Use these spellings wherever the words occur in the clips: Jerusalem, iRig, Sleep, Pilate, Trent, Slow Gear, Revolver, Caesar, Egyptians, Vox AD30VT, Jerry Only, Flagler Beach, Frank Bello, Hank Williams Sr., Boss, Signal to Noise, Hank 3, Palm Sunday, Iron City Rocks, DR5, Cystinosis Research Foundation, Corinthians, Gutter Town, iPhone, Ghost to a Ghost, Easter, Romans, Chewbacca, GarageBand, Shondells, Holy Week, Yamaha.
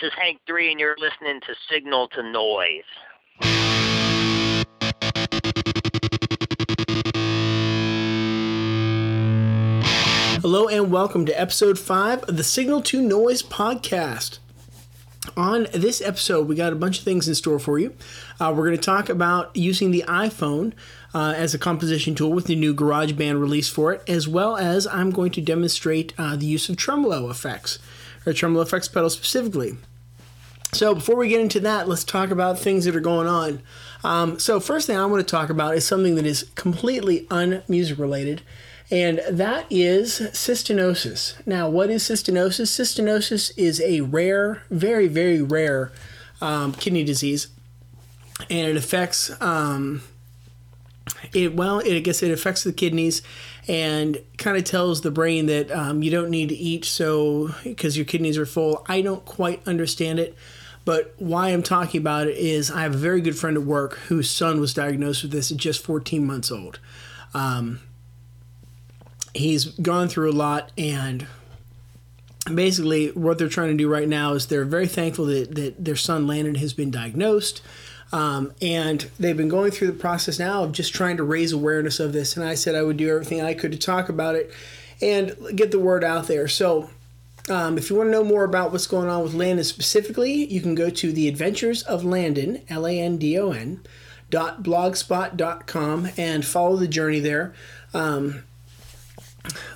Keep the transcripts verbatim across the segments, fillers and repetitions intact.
This is Hank three, and you're listening to Signal to Noise. Hello and welcome to episode five of the Signal to Noise podcast. On this episode, we got a bunch of things in store for you. Uh, we're going to talk about using the iPhone uh, as a composition tool with the new GarageBand release for it, as well as I'm going to demonstrate uh, the use of tremolo effects, or tremolo effects pedal specifically. So before we get into that, let's talk about things that are going on. Um, so first thing I want to talk about is something that is completely un-music related. And that is cystinosis. Now, what is cystinosis? Cystinosis is a rare, very, very rare um, kidney disease, and it affects um, it. Well, it, I guess it affects the kidneys, and kind of tells the brain that um, you don't need to eat, so because your kidneys are full. I don't quite understand it, but why I'm talking about it is I have a very good friend at work whose son was diagnosed with this at just fourteen months old. Um, He's gone through a lot, and basically what they're trying to do right now is they're very thankful that, that their son Landon has been diagnosed, um, and they've been going through the process now of just trying to raise awareness of this, and I said I would do everything I could to talk about it and get the word out there. So um, if you want to know more about what's going on with Landon specifically, you can go to The Adventures of Landon, L A N D O N, dot blogspot dot com, and follow the journey there. Um...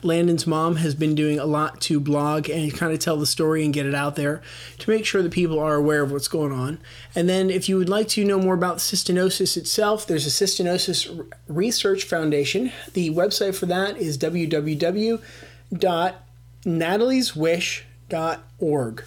Landon's mom has been doing a lot to blog and kind of tell the story and get it out there to make sure that people are aware of what's going on. And then if you would like to know more about cystinosis itself, there's a Cystinosis Research Foundation. The website for that is w w w dot natalies wish dot org.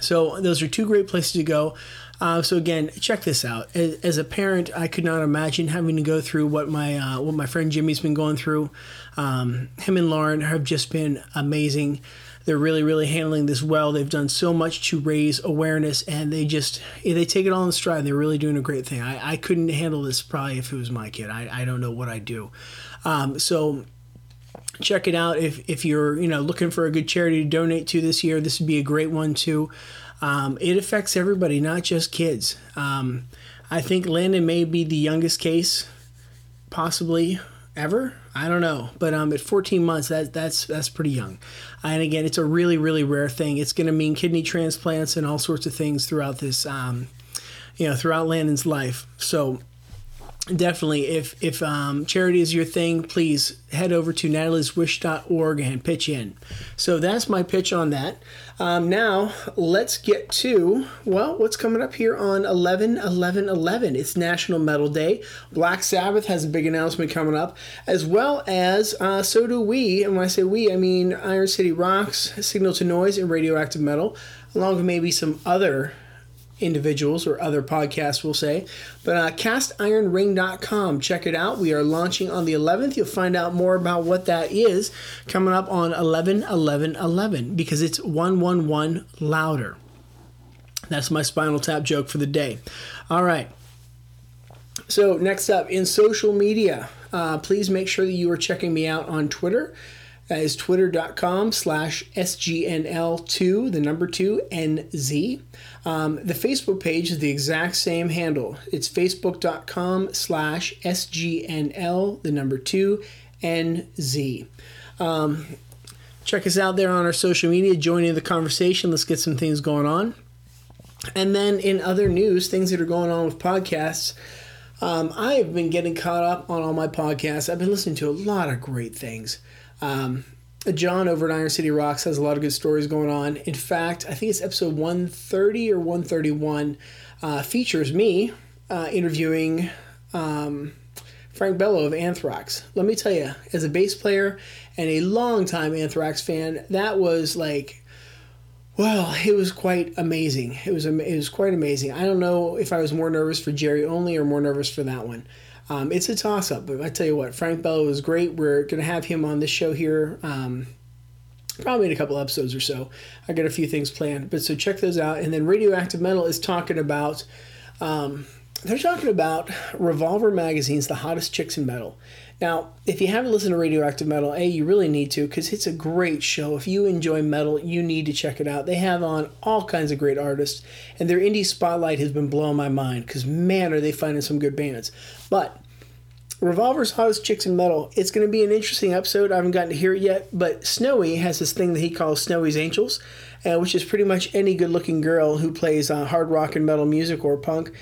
So those are two great places to go. Uh, so again, check this out. As, as a parent, I could not imagine having to go through what my uh, what my friend Jimmy's been going through. Um, him and Lauren have just been amazing. They're really, really handling this well. They've done so much to raise awareness, and they just they take it all in stride. They're really doing a great thing. I, I couldn't handle this probably if it was my kid. I, I don't know what I'd do. Um, so. Check it out. If if you're you know looking for a good charity to donate to this year, this would be a great one too. Um, it affects everybody, not just kids. Um, I think Landon may be the youngest case, possibly ever. I don't know, but um, at fourteen months, that that's that's pretty young. And again, it's a really really rare thing. It's going to mean kidney transplants and all sorts of things throughout this, um, you know, throughout Landon's life. So. Definitely, if if um, charity is your thing, please head over to natalies wish dot org and pitch in. So that's my pitch on that. Um, now, let's get to, well, what's coming up here on eleven eleven eleven. It's National Metal Day. Black Sabbath has a big announcement coming up, as well as uh, so do we. And when I say we, I mean Iron City Rocks, Signal to Noise, and Radioactive Metal, along with maybe some other individuals or other podcasts, we'll say. But uh, cast iron ring dot com, check it out. We are launching on the eleventh. You'll find out more about what that is coming up on eleven eleven eleven, because it's one one one louder. That's my Spinal Tap joke for the day. All right. So next up, in social media, uh, please make sure that you are checking me out on Twitter. That is twitter dot com slash S G N L two, the number two, N Z. Um, the Facebook page is the exact same handle. It's facebook dot com slash S G N L, the number two, N Z. Um, check us out there on our social media. Join in the conversation. Let's get some things going on. And then in other news, things that are going on with podcasts, um, I have been getting caught up on all my podcasts. I've been listening to a lot of great things. Um, John over at Iron City Rocks has a lot of good stories going on. In fact, I think it's episode one thirty or one thirty-one uh, features me uh, interviewing um, Frank Bello of Anthrax. Let me tell you, as a bass player and a longtime Anthrax fan, that was like, well, it was quite amazing. It was it was quite amazing. I don't know if I was more nervous for Jerry Only or more nervous for that one. Um, it's a toss-up, but I tell you what, Frank Bello was great. We're going to have him on this show here um, probably in a couple episodes or so. I got a few things planned, but so check those out. And then Radioactive Metal is talking about um, they're talking about Revolver magazine's The Hottest Chicks in Metal. Now, if you haven't listened to Radioactive Metal, A, you really need to, because it's a great show. If you enjoy metal, you need to check it out. They have on all kinds of great artists, and their indie spotlight has been blowing my mind, because man, are they finding some good bands. But Revolver's Hottest Chicks in Metal, it's going to be an interesting episode. I haven't gotten to hear it yet, but Snowy has this thing that he calls Snowy's Angels, uh, which is pretty much any good-looking girl who plays uh, hard rock and metal music or punk.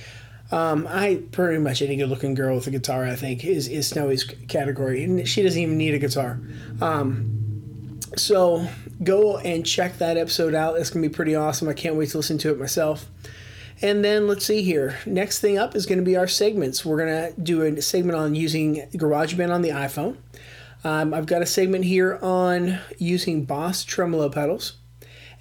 Um, I pretty much any good-looking girl with a guitar, I think, is, is Snowy's category, and she doesn't even need a guitar. Um, so go and check that episode out. It's going to be pretty awesome. I can't wait to listen to it myself. And then let's see here. Next thing up is going to be our segments. We're going to do a segment on using GarageBand on the iPhone. Um, I've got a segment here on using Boss tremolo pedals,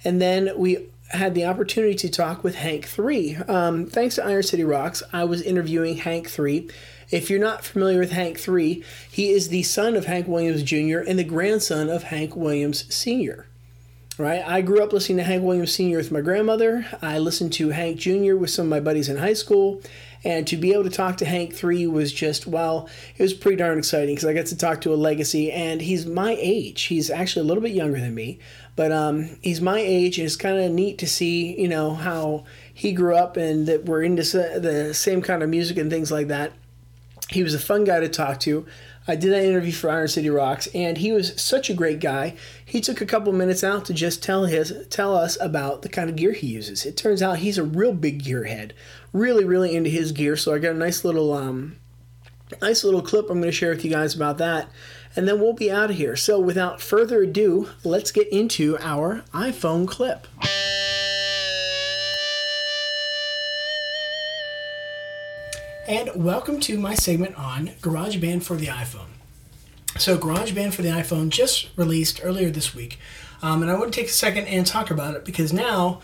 and then we had the opportunity to talk with Hank three. Um, thanks to Iron City Rocks, I was interviewing Hank three. If you're not familiar with Hank three, he is the son of Hank Williams Junior and the grandson of Hank Williams Senior Right? I grew up listening to Hank Williams Senior with my grandmother. I listened to Hank Junior with some of my buddies in high school. And to be able to talk to Hank three was just, well, it was pretty darn exciting, because I got to talk to a legacy, and he's my age. He's actually a little bit younger than me, but um, he's my age, and it's kind of neat to see, you know, how he grew up and that we're into the same kind of music and things like that. He was a fun guy to talk to. I did that interview for Iron City Rocks, and he was such a great guy. He took a couple minutes out to just tell his tell us about the kind of gear he uses. It turns out he's a real big gearhead, really, really into his gear. So I got a nice little um, nice little clip I'm going to share with you guys about that, and then we'll be out of here. So without further ado, let's get into our iPhone clip. And welcome to my segment on GarageBand for the iPhone. So GarageBand for the iPhone just released earlier this week, um, and I want to take a second and talk about it, because now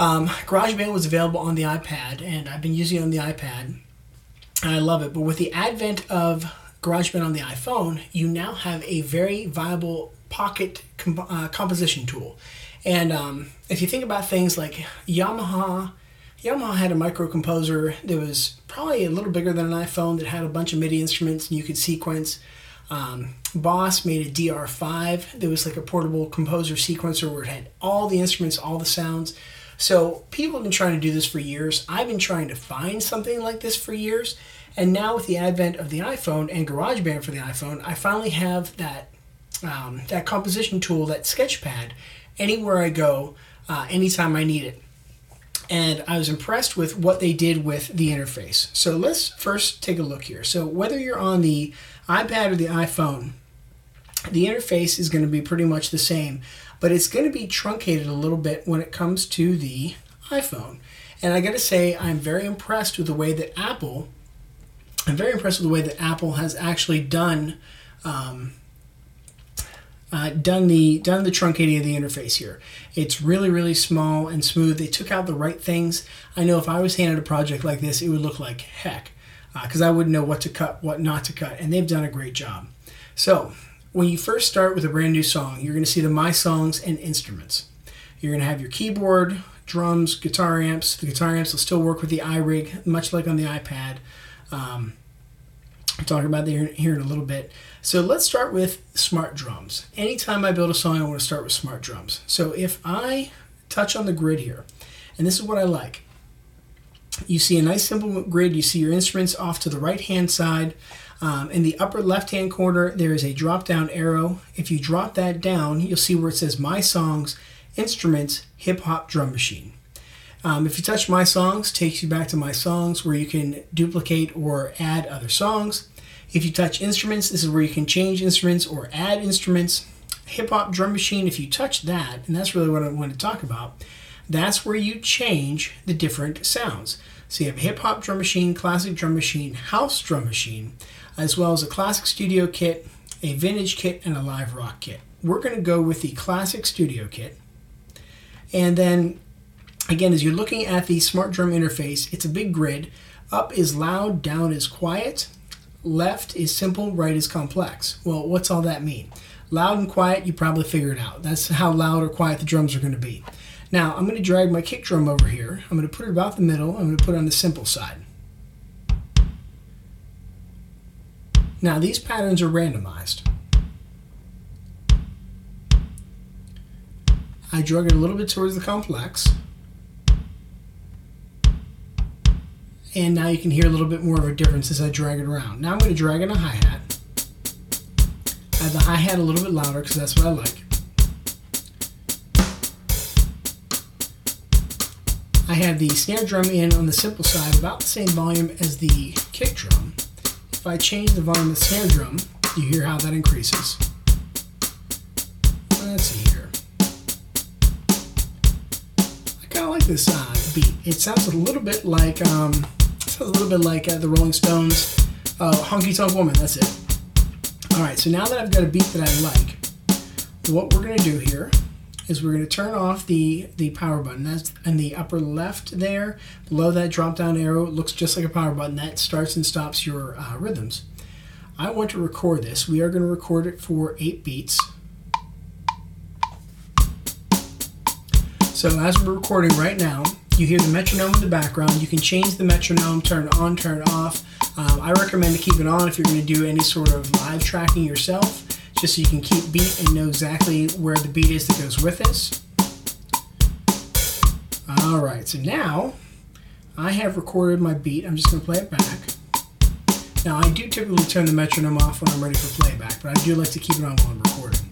um, GarageBand was available on the iPad, and I've been using it on the iPad, and I love it. But with the advent of GarageBand on the iPhone, you now have a very viable pocket comp- uh, composition tool. And um, if you think about things like Yamaha, Yamaha had a microcomposer that was probably a little bigger than an iPhone that had a bunch of MIDI instruments and you could sequence. Um, Boss made a D R five that was like a portable composer sequencer where it had all the instruments, all the sounds. So people have been trying to do this for years. I've been trying to find something like this for years. And now with the advent of the iPhone and GarageBand for the iPhone, I finally have that, um, that composition tool, that sketchpad, anywhere I go, uh, anytime I need it. And I was impressed with what they did with the interface. So let's first take a look here. So whether you're on the iPad or the iPhone, the interface is going to be pretty much the same, but it's going to be truncated a little bit when it comes to the iPhone. And I got to say, I'm very impressed with the way that Apple, I'm very impressed with the way that Apple has actually done, um, Uh, done the done the truncating of the interface here. It's really, really small and smooth. They took out the right things. I know if I was handed a project like this, it would look like heck, because uh, I wouldn't know what to cut, what not to cut, and they've done a great job. So when you first start with a brand new song, you're going to see the My Songs and Instruments. You're going to have your keyboard, drums, guitar amps. The guitar amps will still work with the iRig, much like on the iPad. Um, I'll talk about that here in a little bit. So let's start with smart drums. Anytime I build a song, I want to start with smart drums. So if I touch on the grid here, and this is what I like, you see a nice simple grid. You see your instruments off to the right-hand side. Um, in the upper left-hand corner, there is a drop-down arrow. If you drop that down, you'll see where it says My Songs, Instruments, Hip-Hop Drum Machine. Um, if you touch My Songs, it takes you back to My Songs, where you can duplicate or add other songs. If you touch Instruments, this is where you can change instruments or add instruments. Hip-Hop Drum Machine, if you touch that, and that's really what I wanted to talk about, that's where you change the different sounds. So you have Hip-Hop Drum Machine, Classic Drum Machine, House Drum Machine, as well as a Classic Studio Kit, a Vintage Kit, and a Live Rock Kit. We're going to go with the Classic Studio Kit. And then again, as you're looking at the smart drum interface, it's a big grid. Up is loud, down is quiet, left is simple, right is complex. Well, what's all that mean? Loud and quiet, you probably figure it out. That's how loud or quiet the drums are going to be. Now, I'm going to drag my kick drum over here. I'm going to put it about the middle. I'm going to put it on the simple side. Now these patterns are randomized. I drug it a little bit towards the complex. And now you can hear a little bit more of a difference as I drag it around. Now I'm going to drag in a hi-hat. I have the hi-hat a little bit louder because that's what I like. I have the snare drum in on the simple side about the same volume as the kick drum. If I change the volume of the snare drum, you hear how that increases. Let's see here. I kind of like this uh, beat. It sounds a little bit like um, sounds a little bit like uh, the Rolling Stones' uh, "Honky Tonk Woman." That's it. All right. So now that I've got a beat that I like, what we're gonna do here is we're going to turn off the, the power button. That's in the upper left there, below that drop-down arrow. It looks just like a power button. That starts and stops your uh, rhythms. I want to record this. We are going to record it for eight beats. So as we're recording right now, you hear the metronome in the background. You can change the metronome, turn it on, turn it off. Um, I recommend to keep it on if you're going to do any sort of live tracking yourself, just so you can keep beat and know exactly where the beat is that goes with this. All right, so now I have recorded my beat. I'm just going to play it back. Now, I do typically turn the metronome off when I'm ready for playback, but I do like to keep it on while I'm recording.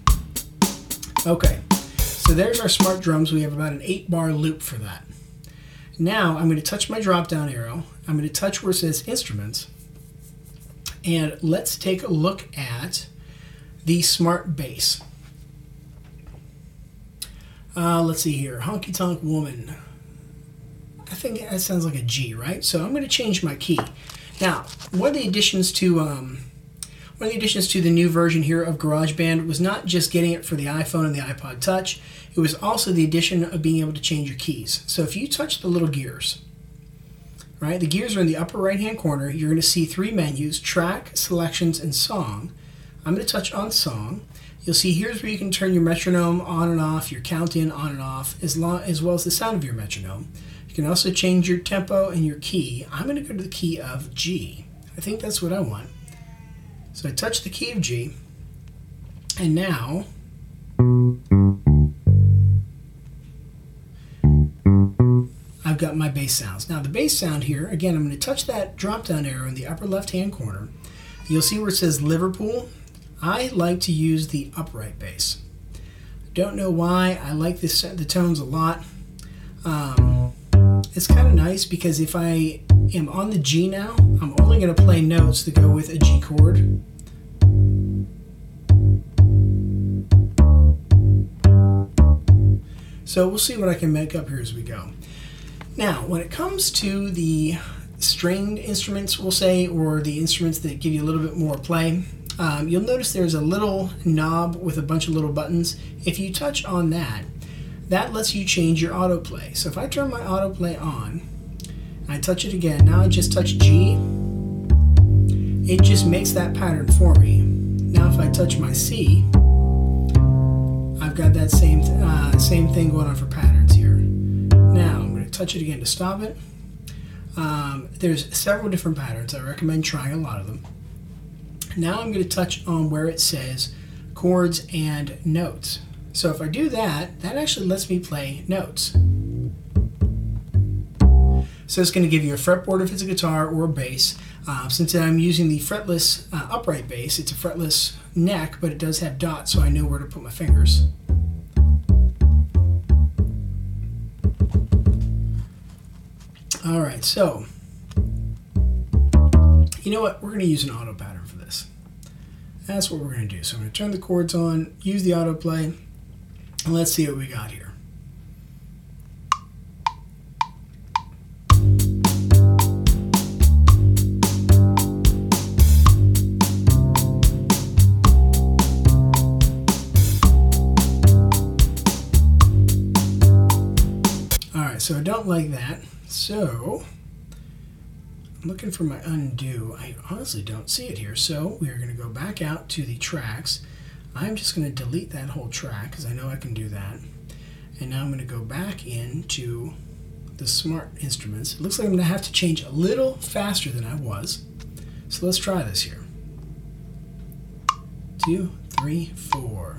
Okay, so there's our smart drums. We have about an eight-bar loop for that. Now, I'm going to touch my drop-down arrow. I'm going to touch where it says Instruments, and let's take a look at the smart bass. Uh, let's see here. Honky Tonk Woman. I think that sounds like a G, right? So I'm going to change my key. Now, one of the additions to um, one of the additions to the new version here of GarageBand was not just getting it for the iPhone and the iPod Touch. It was also the addition of being able to change your keys. So if you touch the little gears, right? The gears are in the upper right-hand corner. You're going to see three menus: Track, Selections, and Song. I'm going to touch on Song. You'll see here's where you can turn your metronome on and off, your count in on and off, as, long, as well as the sound of your metronome. You can also change your tempo and your key. I'm going to go to the key of G. I think that's what I want. So I touch the key of G, and now I've got my bass sounds. Now the bass sound here, again, I'm going to touch that drop-down arrow in the upper left-hand corner. You'll see where it says Liverpool. I like to use the upright bass. Don't know why. I like this, the tones a lot. Um, it's kind of nice because if I am on the G now, I'm only going to play notes that go with a G chord. So we'll see what I can make up here as we go. Now, when it comes to the stringed instruments, we'll say, or the instruments that give you a little bit more play, Um, you'll notice there's a little knob with a bunch of little buttons. If you touch on that, that lets you change your autoplay. So if I turn my autoplay on, and I touch it again, now I just touch G, it just makes that pattern for me. Now if I touch my C, I've got that same, uh, same thing going on for patterns here. Now I'm going to touch it again to stop it. Um, there's several different patterns. I recommend trying a lot of them. Now I'm going to touch on where it says chords and notes. So if I do that, that actually lets me play notes. So it's going to give you a fretboard if it's a guitar or a bass. Uh, since I'm using the fretless uh, upright bass, it's a fretless neck, but it does have dots, so I know where to put my fingers. All right, so you know what? We're going to use an auto pattern for this. That's what we're going to do. So I'm going to turn the chords on, use the autoplay, and let's see what we got here. All right, so I don't like that. So, I'm looking for my undo. I honestly don't see it here. So, we're going to go back out to the tracks. I'm just going to delete that whole track because I know I can do that. And now I'm going to go back into the smart instruments. It looks like I'm going to have to change a little faster than I was. So, let's try this here. two, three, four.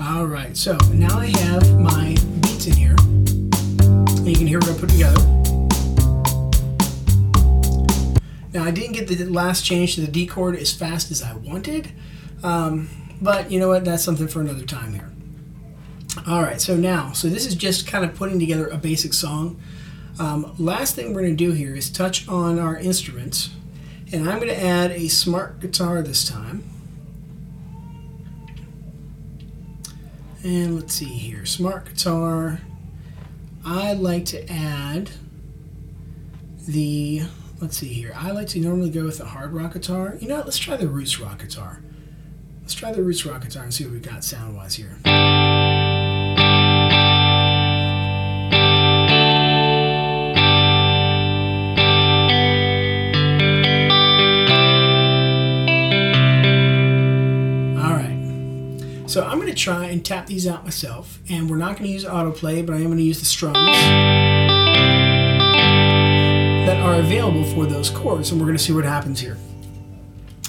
All right, so now I have my beats in here. You can hear what I put together. Now, I didn't get the last change to the D chord as fast as I wanted, um, but you know what? That's something for another time here. All right, so now, so this is just kind of putting together a basic song. Um, last thing we're going to do here is touch on our instruments, and I'm going to add a smart guitar this time. And let's see here, smart guitar. I like to add the, let's see here, I like to normally go with the hard rock guitar. You know what, let's try the roots rock guitar. Let's try the roots rock guitar and see what we got sound-wise here. So I'm going to try and tap these out myself, and we're not going to use autoplay, but I am going to use the strums that are available for those chords, and we're going to see what happens here.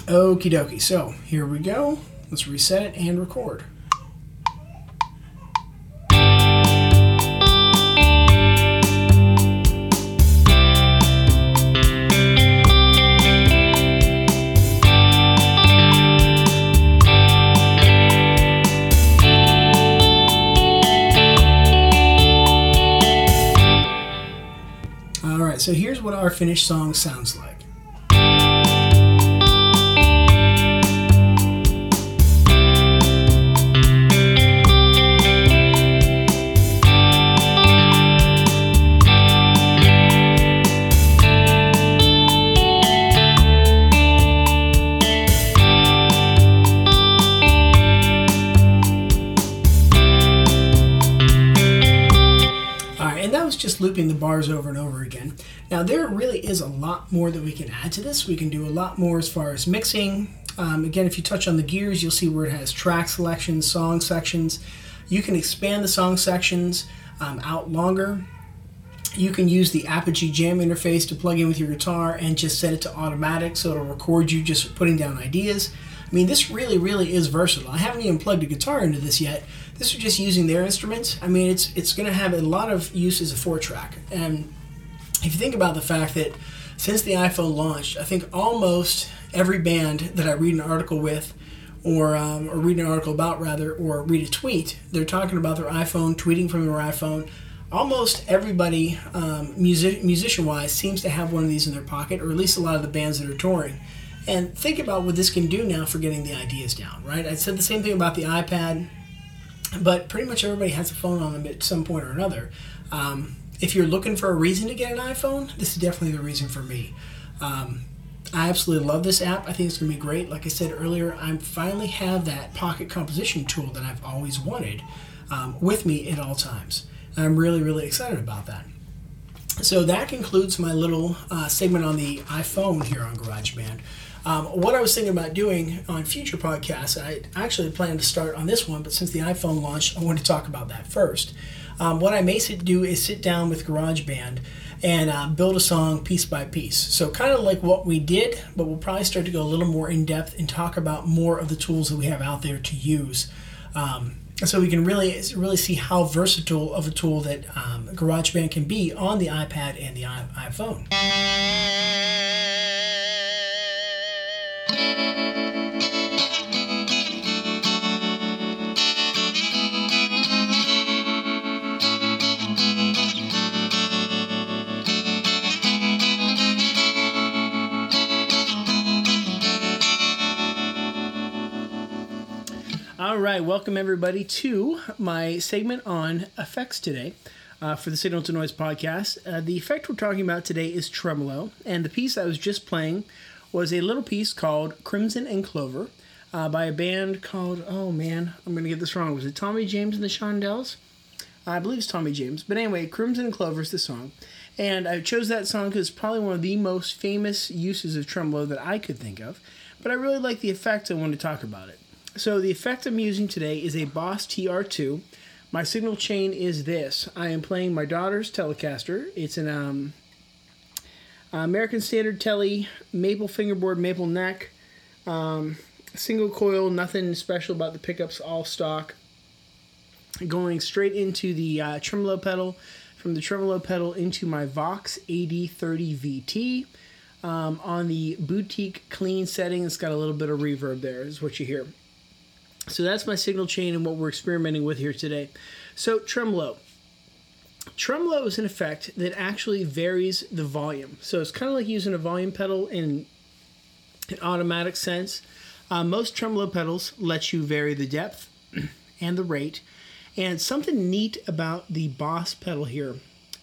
Okie dokie. So here we go. Let's reset it and record. So here's what our finished song sounds like. Just looping the bars over and over again. Now there really is a lot more that we can add to this. We can do a lot more as far as mixing. Um, again, if you touch on the gears, you'll see where it has track selections, song sections. You can expand the song sections um, out longer. You can use the Apogee Jam interface to plug in with your guitar and just set it to automatic, so it'll record you just putting down ideas. I mean, this really, really is versatile. I haven't even plugged a guitar into this yet. This is just using their instruments. I mean, it's it's going to have a lot of use as a four-track. And if you think about the fact that since the iPhone launched, I think almost every band that I read an article with, or um, or read an article about rather, or read a tweet, they're talking about their iPhone, tweeting from their iPhone. Almost everybody, um, music, musician-wise, seems to have one of these in their pocket, or at least a lot of the bands that are touring. And think about what this can do now for getting the ideas down, right? I said the same thing about the iPad, but pretty much everybody has a phone on them at some point or another. Um, if you're looking for a reason to get an iPhone, this is definitely the reason for me. Um, I absolutely love this app. I think it's going to be great. Like I said earlier, I finally have that pocket composition tool that I've always wanted um, with me at all times. And I'm really, really excited about that. So that concludes my little uh, segment on the iPhone here on GarageBand. Um, what I was thinking about doing on future podcasts, I actually planned to start on this one, but since the iPhone launched, I wanted to talk about that first. Um, what I may sit, do is sit down with GarageBand and uh, build a song piece by piece. So kind of like what we did, but we'll probably start to go a little more in depth and talk about more of the tools that we have out there to use. Um, so we can really, really see how versatile of a tool that um, GarageBand can be on the iPad and the iPhone. All right, welcome everybody to my segment on effects today uh, for the Signal to Noise podcast. Uh, the effect we're talking about today is tremolo, and the piece I was just playing was a little piece called Crimson and Clover uh, by a band called, oh man, I'm going to get this wrong. Was it Tommy James and the Shondells? I believe it's Tommy James. But anyway, Crimson and Clover is the song. And I chose that song because it's probably one of the most famous uses of tremolo that I could think of, but I really like the effect and want to talk about it. So the effect I'm using today is a Boss T R two. My signal chain is this. I am playing my daughter's Telecaster. It's an um, American Standard Tele, maple fingerboard, maple neck, um, single coil, nothing special about the pickups, all stock. Going straight into the uh, tremolo pedal, from the tremolo pedal into my Vox A D thirty V T um, on the boutique clean setting. It's got a little bit of reverb there, is what you hear. So that's my signal chain and what we're experimenting with here today. So tremolo. Tremolo is an effect that actually varies the volume. So it's kind of like using a volume pedal in an automatic sense. Uh, most tremolo pedals let you vary the depth and the rate. And something neat about the Boss pedal here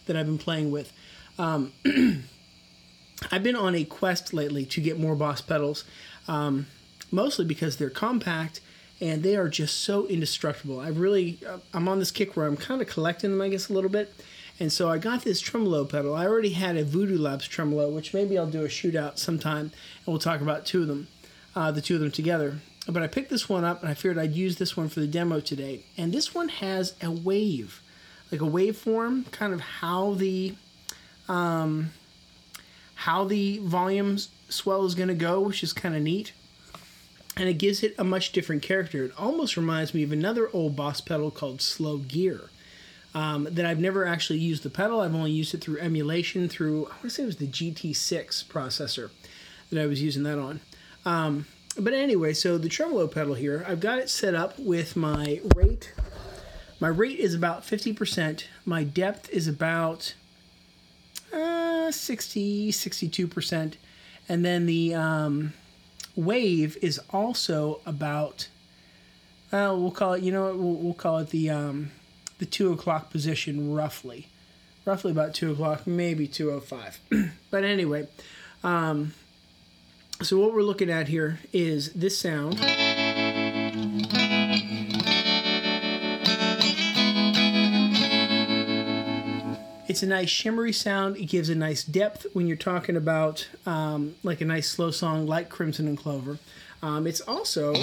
that I've been playing with. Um, I've been on a quest lately to get more Boss pedals, um, mostly because they're compact and they are just so indestructible. I really, I'm on this kick where I'm kind of collecting them, I guess, a little bit. And so I got this tremolo pedal. I already had a Voodoo Labs tremolo, which maybe I'll do a shootout sometime, and we'll talk about two of them, uh, the two of them together. But I picked this one up, and I figured I'd use this one for the demo today. And this one has a wave, like a waveform, kind of how the um, how the volume swell is going to go, which is kind of neat. And it gives it a much different character. It almost reminds me of another old Boss pedal called Slow Gear um, that I've never actually used the pedal. I've only used it through emulation through, I want to say it was the G T six processor that I was using that on. Um, But anyway, so the tremolo pedal here, I've got it set up with my rate. My rate is about fifty percent. My depth is about uh, sixty, sixty-two percent. And then the um, wave is also about, uh, we'll call it, you know what, we'll, we'll call it the um, the two o'clock position roughly. Roughly about two o'clock, maybe two oh five. But anyway, um... so what we're looking at here is this sound. It's a nice shimmery sound. It gives a nice depth when you're talking about um, like a nice slow song like Crimson and Clover. Um, it's also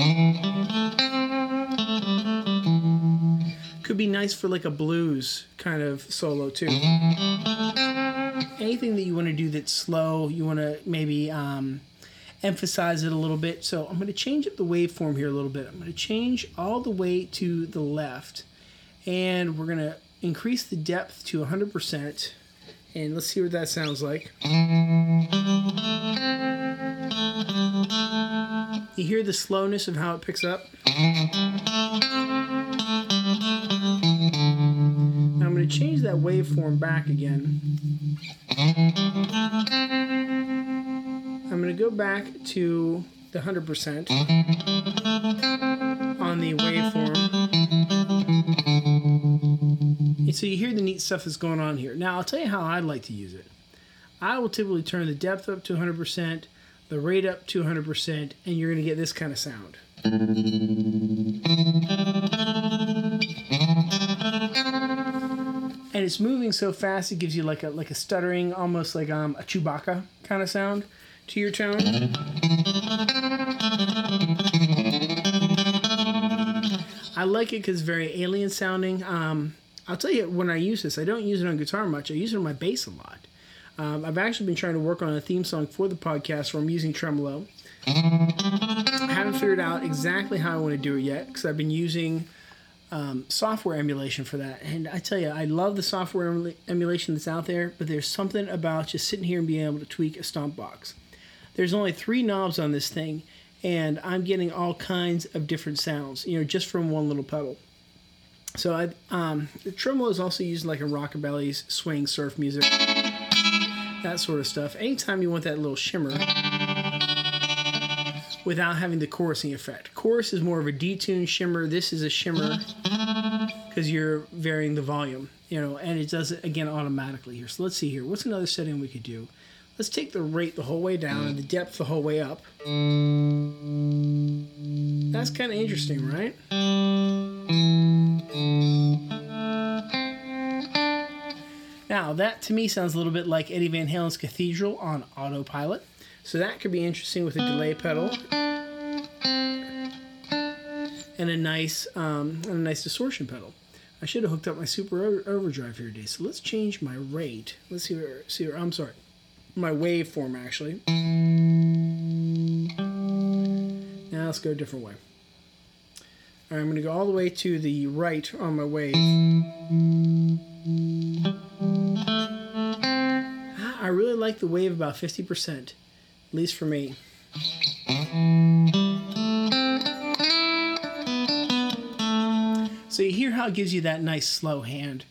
could be nice for like a blues kind of solo too. Anything that you want to do that's slow, you want to maybe Um, emphasize it a little bit. So I'm going to change up the waveform here a little bit. I'm going to change all the way to the left, and we're going to increase the depth to one hundred percent, and let's see what that sounds like. You hear the slowness of how it picks up. Now I'm going to change that waveform back again. I'm going to go back to the one hundred percent on the waveform. And so you hear the neat stuff that's going on here. Now, I'll tell you how I'd like to use it. I will typically turn the depth up to one hundred percent, the rate up to one hundred percent, and you're going to get this kind of sound. And it's moving so fast it gives you like a like a stuttering, almost like um, a Chewbacca kind of sound to your tone. I like it because it's very alien sounding. Um, I'll tell you, when I use this, I don't use it on guitar much. I use it on my bass a lot. Um, I've actually been trying to work on a theme song for the podcast where I'm using tremolo. I haven't figured out exactly how I want to do it yet because I've been using um, software emulation for that. And I tell you, I love the software emula- emulation that's out there, but there's something about just sitting here and being able to tweak a stomp box. There's only three knobs on this thing, and I'm getting all kinds of different sounds, you know, just from one little pedal. So I, um, the tremolo is also used like in rockabilly, swing, surf music, that sort of stuff. Anytime you want that little shimmer without having the chorusing effect. Chorus is more of a detuned shimmer. This is a shimmer because you're varying the volume, you know, and it does it, again, automatically here. So let's see here. What's another setting we could do? Let's take the rate the whole way down and the depth the whole way up. That's kind of interesting, right? Now, that to me sounds a little bit like Eddie Van Halen's Cathedral on autopilot. So that could be interesting with a delay pedal and a nice um, and a nice distortion pedal. I should have hooked up my super over- overdrive here today. So let's change my rate. Let's see where, see where, I'm sorry, my waveform actually. Now let's go a different way. All right, I'm going to go all the way to the right on my wave. I really like the wave about fifty percent, at least for me. So you hear how it gives you that nice slow hand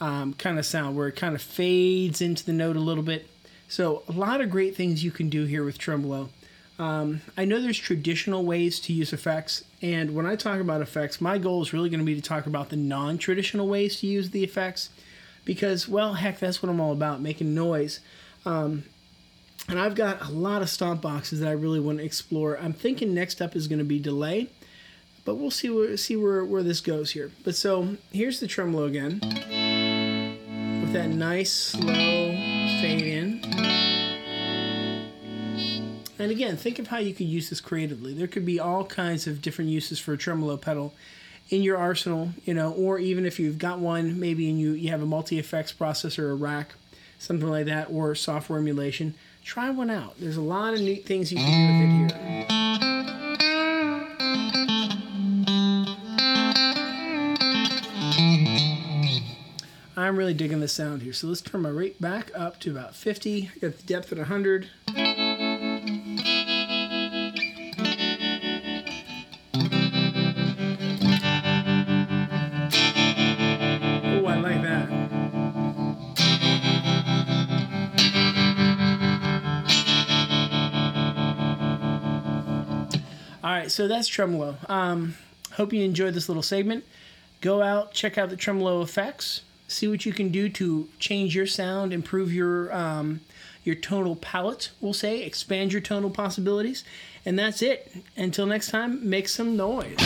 um, kind of sound where it kind of fades into the note a little bit. So a lot of great things you can do here with tremolo. Um, I know there's traditional ways to use effects, and when I talk about effects, my goal is really going to be to talk about the non-traditional ways to use the effects because, well, heck, that's what I'm all about, making noise. Um, and I've got a lot of stomp boxes that I really want to explore. I'm thinking next up is going to be delay. But we'll see where, see where, where this goes here. But so here's the tremolo again with that nice slow fade in. And again, think of how you could use this creatively. There could be all kinds of different uses for a tremolo pedal in your arsenal, you know, or even if you've got one, maybe and you, you have a multi-effects processor, a rack, something like that, or software emulation. Try one out. There's a lot of neat things you can do with it here. I'm really digging the sound here, so let's turn my rate back up to about fifty. I got the depth at one hundred. Oh, I like that. All right, so that's tremolo. Um, hope you enjoyed this little segment. Go out, check out the tremolo effects. See what you can do to change your sound, improve your um, your tonal palette, we'll say, expand your tonal possibilities. And that's it. Until next time, make some noise.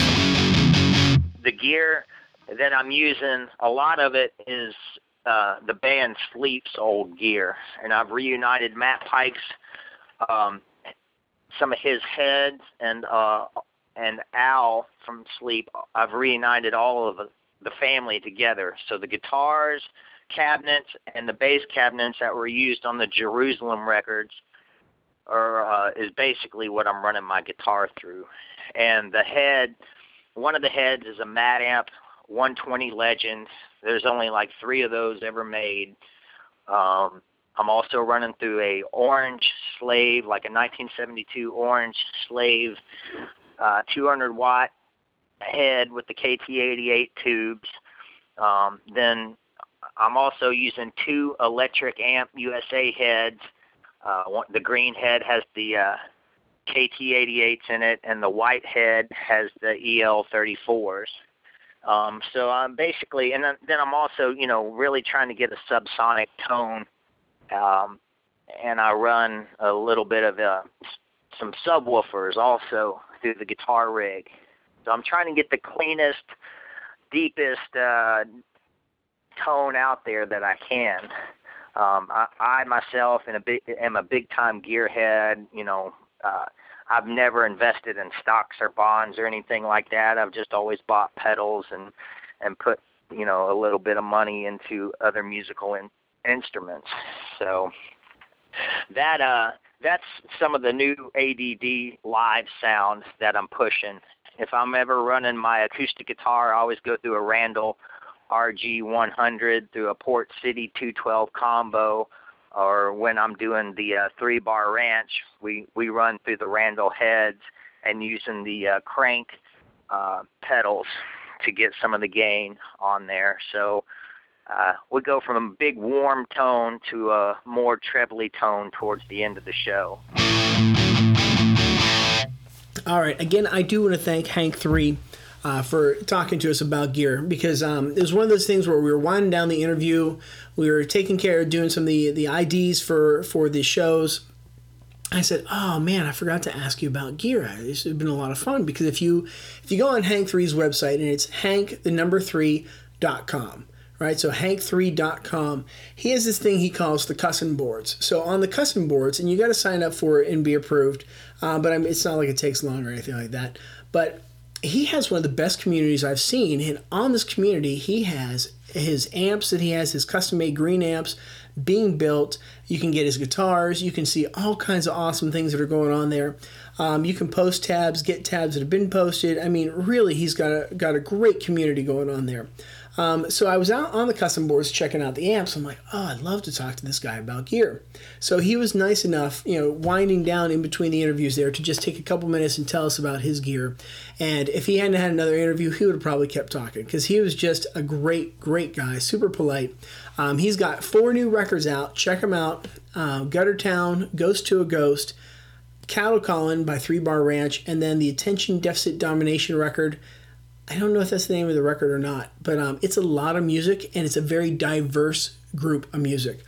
The gear that I'm using, a lot of it is uh, the band Sleep's old gear. And I've reunited Matt Pike's, um, some of his heads, and, uh, and Al from Sleep. I've reunited all of it. The family together. So the guitars, cabinets, and the bass cabinets that were used on the Jerusalem records are uh, is basically what I'm running my guitar through. And the head, one of the heads is a Mad Amp one twenty Legend. There's only like three of those ever made. Um, I'm also running through a Orange Slave, like a nineteen seventy-two Orange Slave, uh, two hundred watt. Head with the K T eighty-eight tubes. Um, then I'm also using two Electric Amp U S A heads. Uh, one, the green head has the uh, K T eighty-eights in it, and the white head has the E L thirty-fours. Um, so I'm basically, and then I'm also, you know, really trying to get a subsonic tone. Um, and I run a little bit of uh, some subwoofers also through the guitar rig. So I'm trying to get the cleanest, deepest uh, tone out there that I can. Um, I, I myself am a, big, am a big-time gearhead. You know, uh, I've never invested in stocks or bonds or anything like that. I've just always bought pedals and, and put, you know, a little bit of money into other musical in, instruments. So that uh, that's some of the new A D D live sound that I'm pushing. If I'm ever running my acoustic guitar, I always go through a Randall R G one hundred, through a Port City two twelve combo, or when I'm doing the uh, Three Bar Ranch, we, we run through the Randall heads and using the uh, crank uh, pedals to get some of the gain on there. So uh, we go from a big warm tone to a more trebly tone towards the end of the show. All right. Again, I do want to thank Hank three uh, for talking to us about gear because um, it was one of those things where we were winding down the interview. We were taking care of doing some of the, the I Ds for, for the shows. I said, oh, man, I forgot to ask you about gear. It's been a lot of fun because if you if you go on Hank three's website, and it's hank the number three dot com. right? So hank three dot com. He has this thing he calls the cussin' boards. So on the cussin' boards, and you got to sign up for it and be approved, uh, but I mean, it's not like it takes long or anything like that. But he has one of the best communities I've seen, and on this community, he has his amps that he has, his custom-made green amps being built. You can get his guitars. You can see all kinds of awesome things that are going on there. Um, you can post tabs, get tabs that have been posted. I mean, really, he's got a, got a great community going on there. Um, so I was out on the custom boards checking out the amps. I'm like, oh, I'd love to talk to this guy about gear. So he was nice enough, you know, winding down in between the interviews there to just take a couple minutes and tell us about his gear. And if he hadn't had another interview, he would have probably kept talking because he was just a great, great guy, super polite. Um, he's got four new records out. Check them out. Uh, Gutter Town, Ghost to a Ghost, Cattle Callin' by Three Bar Ranch, and then the Attention Deficit Domination record. I don't know if that's the name of the record or not, but um, it's a lot of music, and it's a very diverse group of music.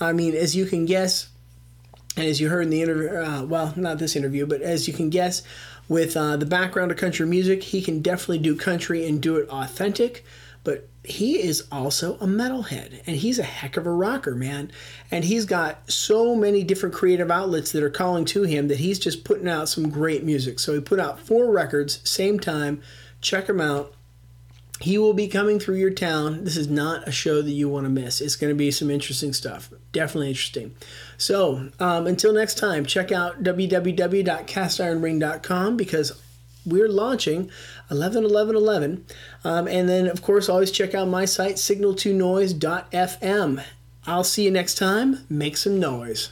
I mean, as you can guess, and as you heard in the interview, uh, well, not this interview, but as you can guess, with uh, the background of country music, he can definitely do country and do it authentic, but he is also a metalhead, and he's a heck of a rocker, man. And he's got so many different creative outlets that are calling to him that he's just putting out some great music. So he put out four records, same time. Check him out. He will be coming through your town. This is not a show that you want to miss. It's going to be some interesting stuff. Definitely interesting. So um, until next time, check out w w w dot cast iron ring dot com because we're launching eleven eleven eleven. Um, and then, of course, always check out my site, signal to noise dot f m. I'll see you next time. Make some noise.